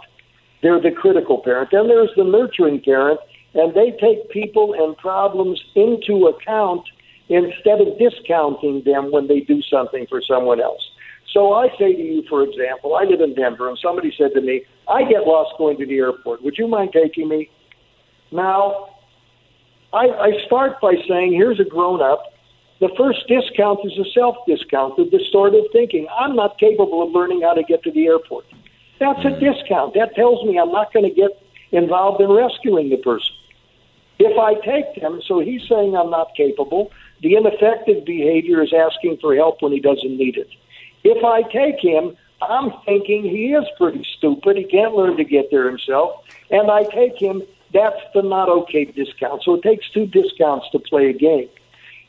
they're the critical parent. Then there's the nurturing parent, and they take people and problems into account instead of discounting them when they do something for someone else. So I say to you, for example, I live in Denver, and somebody said to me, I get lost going to the airport. Would you mind taking me? Now, I, I start by saying, here's a grown-up. The first discount is a self-discount, the distorted thinking. I'm not capable of learning how to get to the airport. That's a discount. That tells me I'm not going to get involved in rescuing the person. If I take them, so he's saying I'm not capable. The ineffective behavior is asking for help when he doesn't need it. If I take him, I'm thinking he is pretty stupid. He can't learn to get there himself. And I take him. That's the not okay discount. So it takes two discounts to play a game.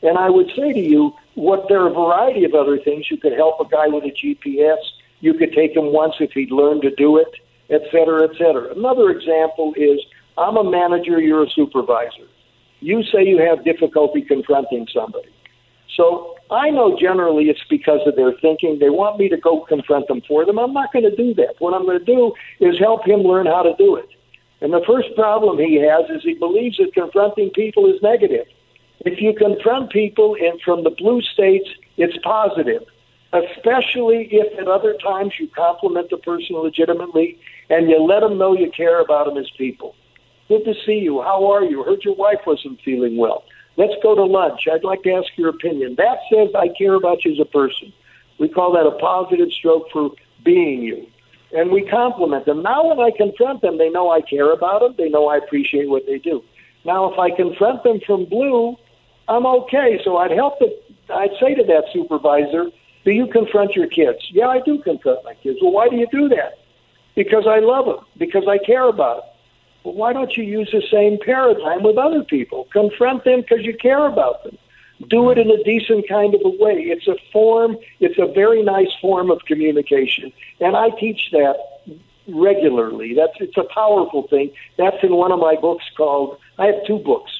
And I would say to you, what there are a variety of other things. You could help a guy with a G P S. You could take him once if he'd learned to do it, et cetera, et cetera. Another example is, I'm a manager, you're a supervisor. You say you have difficulty confronting somebody. So I know generally it's because of their thinking. They want me to go confront them for them. I'm not going to do that. What I'm going to do is help him learn how to do it. And the first problem he has is he believes that confronting people is negative. If you confront people in from the blue states, it's positive, especially if at other times you compliment the person legitimately and you let them know you care about them as people. Good to see you. How are you? Heard your wife wasn't feeling well. Let's go to lunch. I'd like to ask your opinion. That says I care about you as a person. We call that a positive stroke for being you. And we compliment them. Now when I confront them, they know I care about them. They know I appreciate what they do. Now if I confront them from blue, I'm okay. So I'd help the, I'd say to that supervisor, do you confront your kids? Yeah, I do confront my kids. Well, why do you do that? Because I love them. Because I care about them. Well, why don't you use the same paradigm with other people? Confront them because you care about them. Do it in a decent kind of a way. It's a form, it's a very nice form of communication. And I teach that regularly. That's it's a powerful thing. That's in one of my books called, I have two books.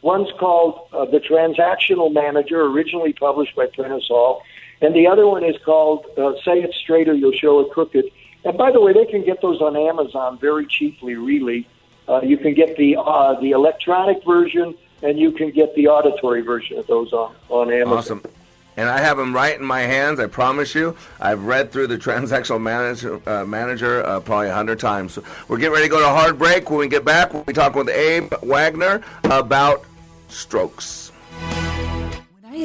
One's called uh, The Transactional Manager, originally published by Prentice Hall. And the other one is called uh, Say It Straight or You'll Show It Crooked. And by the way, they can get those on Amazon very cheaply, really. Uh, you can get the uh, the electronic version, and you can get the auditory version of those on, on Amazon. Awesome. And I have them right in my hands, I promise you. I've read through the Transactional Manager, uh, manager uh, probably a hundred times. So we're getting ready to go to a hard break. When we get back, we'll be talking with Abe Wagner about strokes. I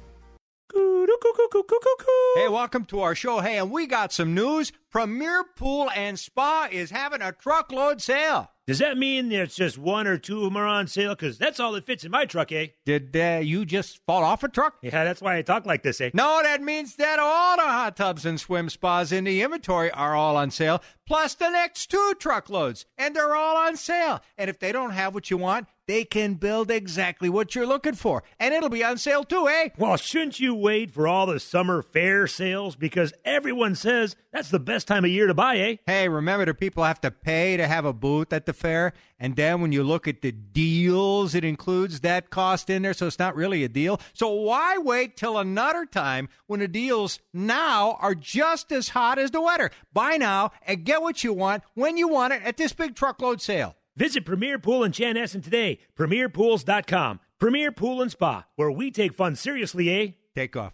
Hey, welcome to our show. Hey, and we got some news. Premier Pool and Spa is having a truckload sale. Does that mean it's just one or two of them are on sale? Because that's all that fits in my truck, eh? Did uh, you just fall off a truck? Yeah, that's why I talk like this, eh? No, that means that all the hot tubs and swim spas in the inventory are all on sale, plus the next two truckloads, and they're all on sale. And if they don't have what you want, they can build exactly what you're looking for, and it'll be on sale too, eh? Well, shouldn't you wait for all the summer fair sales? Because everyone says that's the best time of year to buy, eh? Hey, remember that people have to pay to have a booth at the fair, and then when you look at the deals, it includes that cost in there, so it's not really a deal. So why wait till another time when the deals now are just as hot as the weather? Buy now and get what you want when you want it at this big truckload sale. Visit Premier Pool and Jan Essen today. Premier Pools dot com. Premier Pool and Spa, where we take fun seriously, eh? Take off.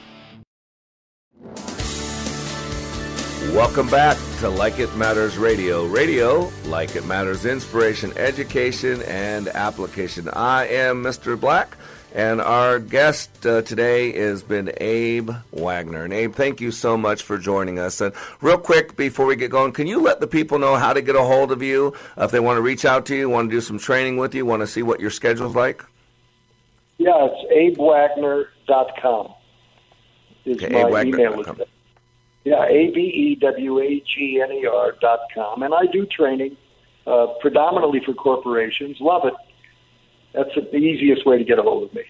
Welcome back to Like It Matters Radio. Radio, like it matters, inspiration, education, and application. I am Mister Black, And our guest uh, today has been Abe Wagner. And Abe, thank you so much for joining us. And real quick, before we get going, can you let the people know how to get a hold of you uh, if they want to reach out to you, want to do some training with you, want to see what your schedule's like? Yeah, it's abe wagner dot com is okay, my abe wagner dot com. Email address. Yeah, A B E W A G N E R dot com. And I do training uh, predominantly for corporations. Love it. That's the easiest way to get a hold of me.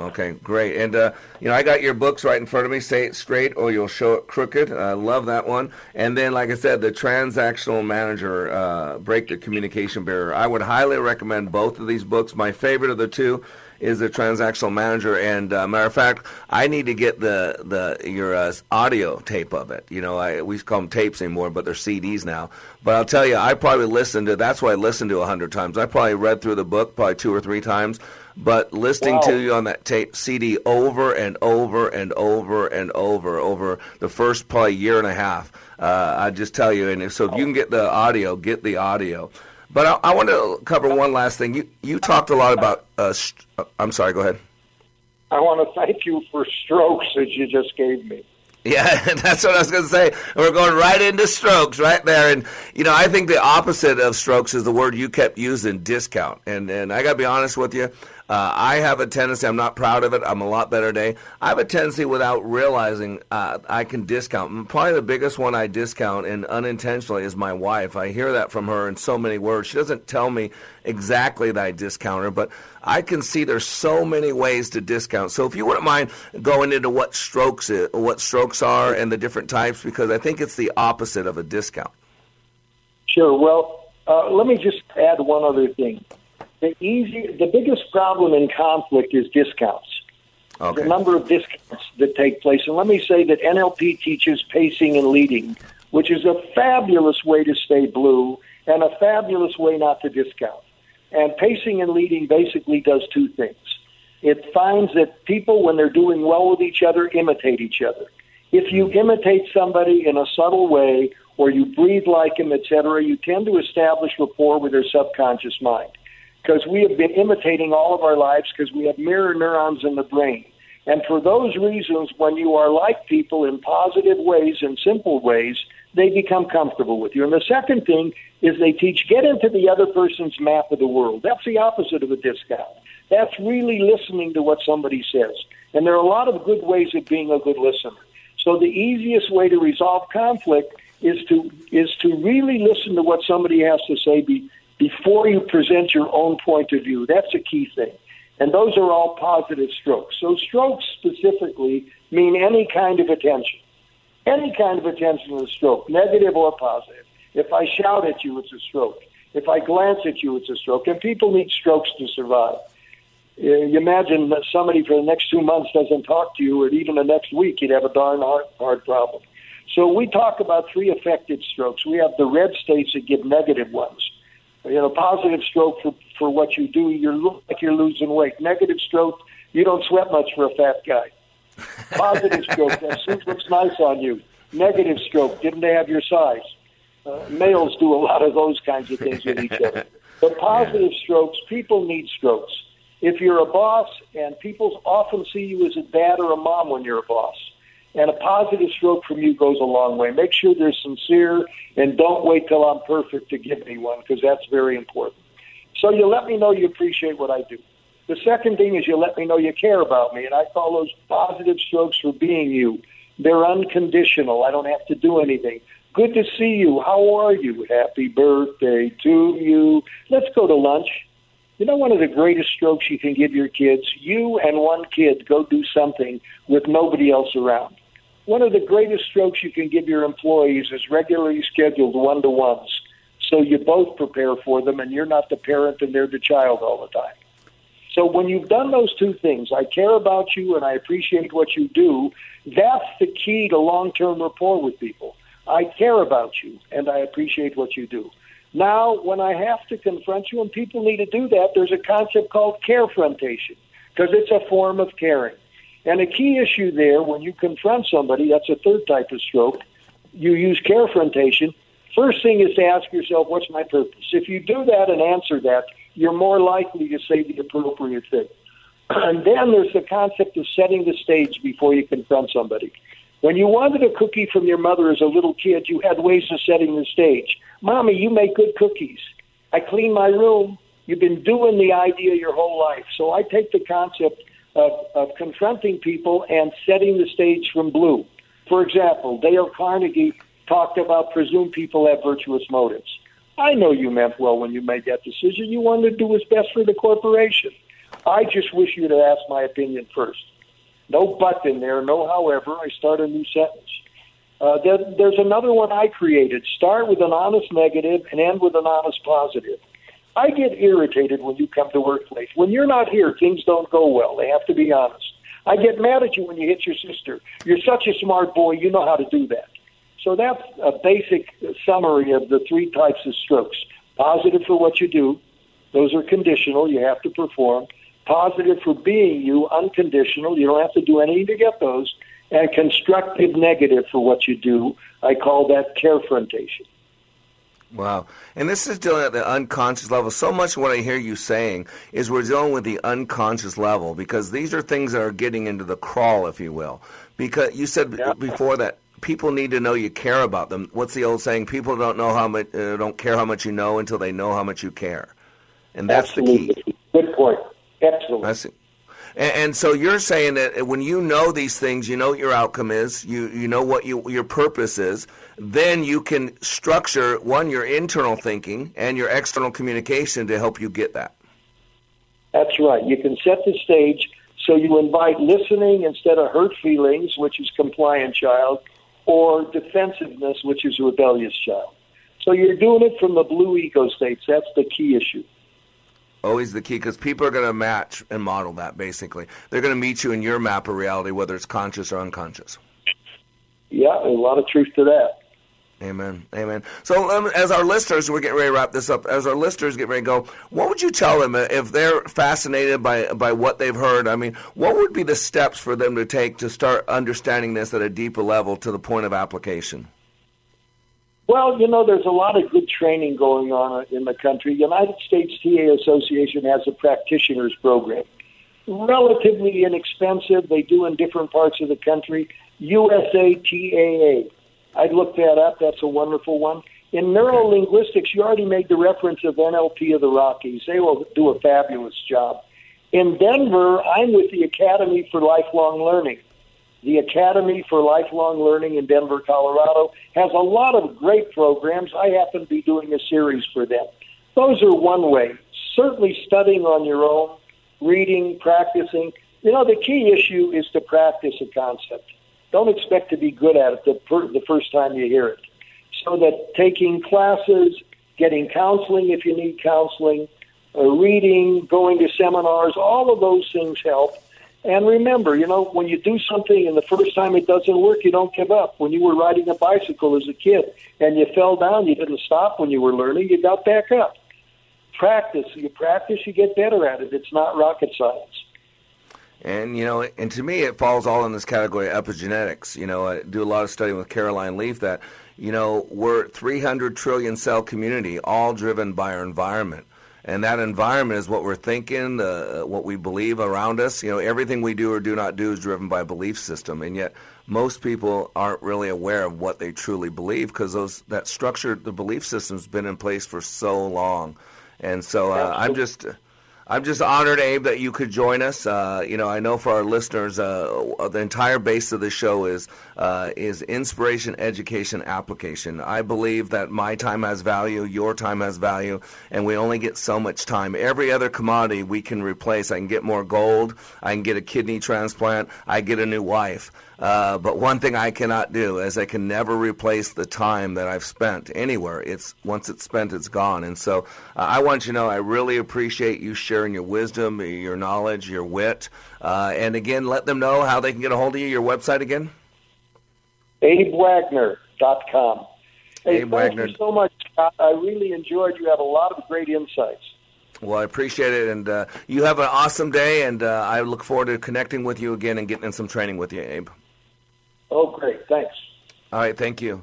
Okay, great. And, uh, you know, I got your books right in front of me, Say It Straight or You'll Show It Crooked. I love that one. And then, like I said, The Transactional Manager, uh, Break the Communication Barrier. I would highly recommend both of these books. My favorite of the two is The Transactional Manager. And, uh, matter of fact, I need to get the, the your uh, audio tape of it. You know, I, we call them tapes anymore, but they're C Ds now. But I'll tell you, I probably listened to, that's why I listened to a hundred times. I probably read through the book probably two or three times. But listening wow. to you on that tape C D over and over and over and over, over the first probably year and a half, uh, I just tell you. And if, so if you can get the audio, get the audio. But I, I want to cover one last thing. You you talked a lot about uh, st- – I'm sorry, go ahead. I want to thank you for strokes that you just gave me. Yeah, that's what I was going to say. We're going right into strokes right there. And, you know, I think the opposite of strokes is the word you kept using, discount. And and I got to be honest with you. Uh, I have a tendency, I'm not proud of it, I'm a lot better today. I have a tendency without realizing uh, I can discount. Probably the biggest one I discount, and unintentionally, is my wife. I hear that from her in so many words. She doesn't tell me exactly that I discount her, but I can see there's so many ways to discount. So if you wouldn't mind going into what strokes is, what strokes are and the different types, because I think it's the opposite of a discount. Sure. Well, uh, let me just add one other thing. The easy, the biggest problem in conflict is discounts, okay. The number of discounts that take place. And let me say that N L P teaches pacing and leading, which is a fabulous way to stay blue and a fabulous way not to discount. And pacing and leading basically does two things. It finds that people, when they're doing well with each other, imitate each other. If you imitate somebody in a subtle way or you breathe like them, et cetera, you tend to establish rapport with their subconscious mind. Because we have been imitating all of our lives because we have mirror neurons in the brain. And for those reasons, when you are like people in positive ways and simple ways, they become comfortable with you. And the second thing is they teach, get into the other person's map of the world. That's the opposite of a discount. That's really listening to what somebody says. And there are a lot of good ways of being a good listener. So the easiest way to resolve conflict is to is to really listen to what somebody has to say be, before you present your own point of view. That's a key thing. And those are all positive strokes. So strokes specifically mean any kind of attention. Any kind of attention is a stroke, negative or positive. If I shout at you, it's a stroke. If I glance at you, it's a stroke. And people need strokes to survive. You imagine that somebody for the next two months doesn't talk to you, or even the next week, you'd have a darn hard, hard problem. So we talk about three affected strokes. We have the red states that give negative ones. You know, positive stroke for, for what you do, you look like you're losing weight. Negative stroke, you don't sweat much for a fat guy. Positive stroke, that suit looks nice on you. Negative stroke, didn't they have your size? Uh, males do a lot of those kinds of things with each other. But positive strokes, people need strokes. If you're a boss, and people often see you as a dad or a mom when you're a boss, and a positive stroke from you goes a long way. Make sure they're sincere, and don't wait till I'm perfect to give me one, because that's very important. So you let me know you appreciate what I do. The second thing is you let me know you care about me, and I call those positive strokes for being you. They're unconditional. I don't have to do anything. Good to see you. How are you? Happy birthday to you. Let's go to lunch. You know, one of the greatest strokes you can give your kids, you and one kid go do something with nobody else around. One of the greatest strokes you can give your employees is regularly scheduled one-to-ones, so you both prepare for them, and you're not the parent and they're the child all the time. So when you've done those two things, I care about you and I appreciate what you do, that's the key to long-term rapport with people. I care about you and I appreciate what you do. Now, when I have to confront you, and people need to do that, there's a concept called carefrontation, because it's a form of caring. And a key issue there, when you confront somebody, that's a third type of stroke, you use carefrontation. First thing is to ask yourself, what's my purpose? If you do that and answer that, you're more likely to say the appropriate thing. And then there's the concept of setting the stage before you confront somebody. When you wanted a cookie from your mother as a little kid, you had ways of setting the stage. Mommy, you make good cookies. I clean my room. You've been doing the idea your whole life. So I take the concept of, of confronting people and setting the stage from blue. For example, Dale Carnegie talked about presumed people have virtuous motives. I know you meant well when you made that decision. You wanted to do what's best for the corporation. I just wish you'd have asked my opinion first. No but in there, no however. I start a new sentence. Uh, there, there's another one I created. Start with an honest negative and end with an honest positive. I get irritated when you come to workplace. When you're not here, things don't go well. They have to be honest. I get mad at you when you hit your sister. You're such a smart boy. You know how to do that. So that's a basic summary of the three types of strokes. Positive for what you do. Those are conditional. You have to perform. Positive for being you, unconditional. You don't have to do anything to get those. And constructive negative for what you do. I call that carefrontation. Wow. And this is dealing at the unconscious level. So much of what I hear you saying is we're dealing with the unconscious level, because these are things that are getting into the crawl, if you will. Because you said yeah. before that people need to know you care about them. What's the old saying? People don't know how much, uh, don't care how much you know until they know how much you care. And that's Absolutely. the key. Good point. Absolutely. I see. And, and so you're saying that when you know these things, you know what your outcome is, you you know what you, your purpose is, then you can structure, one, your internal thinking and your external communication to help you get that. That's right. You can set the stage so you invite listening instead of hurt feelings, which is compliant child, or defensiveness, which is rebellious child. So you're doing it from the blue ego states. That's the key issue. Always the key, because people are going to match and model that, basically. They're going to meet you in your map of reality, whether it's conscious or unconscious. Yeah, a lot of truth to that. Amen. Amen. So um, as our listeners, we're getting ready to wrap this up. As our listeners get ready to go, what would you tell them if they're fascinated by, by what they've heard? I mean, what would be the steps for them to take to start understanding this at a deeper level to the point of application? Well, you know, there's a lot of good training going on in the country. United States T A Association has a practitioners program. Relatively inexpensive. They do in different parts of the country. U S A T A A. I'd look that up. That's a wonderful one. In neurolinguistics, you already made the reference of N L P of the Rockies. They will do a fabulous job. In Denver, I'm with the Academy for Lifelong Learning. The Academy for Lifelong Learning in Denver, Colorado, has a lot of great programs. I happen to be doing a series for them. Those are one way. Certainly studying on your own, reading, practicing. You know, the key issue is to practice a concept. Don't expect to be good at it the, per, the first time you hear it. So that taking classes, getting counseling if you need counseling, uh, reading, going to seminars, all of those things help. And remember, you know, when you do something and the first time it doesn't work, you don't give up. When you were riding a bicycle as a kid and you fell down, you didn't stop when you were learning, you got back up. Practice. You practice, you get better at it. It's not rocket science. And, you know, and to me, it falls all in this category of epigenetics. You know, I do a lot of study with Caroline Leaf that, you know, we're three hundred trillion cell community, all driven by our environment. And that environment is what we're thinking, uh, what we believe around us. You know, everything we do or do not do is driven by a belief system. And yet most people aren't really aware of what they truly believe, because those that structure, the belief system has been in place for so long. And so uh, I'm just... I'm just honored, Abe, that you could join us. Uh, you know, I know for our listeners, uh, the entire base of the show is uh, is inspiration, education, application. I believe that my time has value, your time has value, and we only get so much time. Every other commodity we can replace. I can get more gold. I can get a kidney transplant. I get a new wife. Uh, but one thing I cannot do is I can never replace the time that I've spent anywhere. It's once it's spent, it's gone. And so uh, I want you to know I really appreciate you sharing your wisdom, your knowledge, your wit. Uh, and again, let them know how they can get a hold of you. Your website again? abe wagner dot com. Hey, Abe Wagner. Thank you so much, Scott. I really enjoyed you. You had a lot of great insights. Well, I appreciate it, and uh, you have an awesome day, and uh, I look forward to connecting with you again and getting in some training with you, Abe. Oh, great. Thanks. All right. Thank you.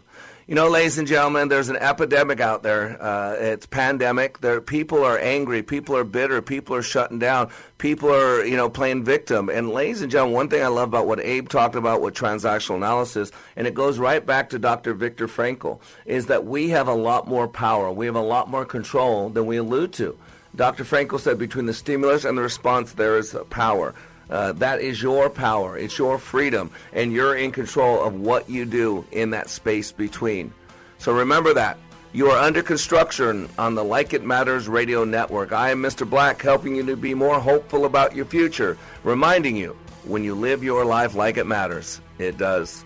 You know, ladies and gentlemen, there's an epidemic out there. Uh, it's pandemic. There, people are angry. People are bitter. People are shutting down. People are, you know, playing victim. And ladies and gentlemen, one thing I love about what Abe talked about with transactional analysis, and it goes right back to Doctor Viktor Frankl, is that we have a lot more power. We have a lot more control than we allude to. Doctor Frankl said between the stimulus and the response, there is power. Uh, that is your power. It's your freedom. And you're in control of what you do in that space between. So remember that. You are under construction on the Like It Matters Radio Network. I am Mister Black, helping you to be more hopeful about your future. Reminding you, when you live your life like it matters, it does.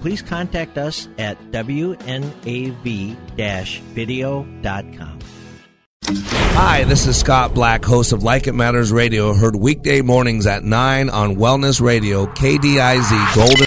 Please contact us at W N A V video dot com. Hi, this is Scott Black, host of Like It Matters Radio, heard weekday mornings at nine on Wellness Radio, K D I Z Golden.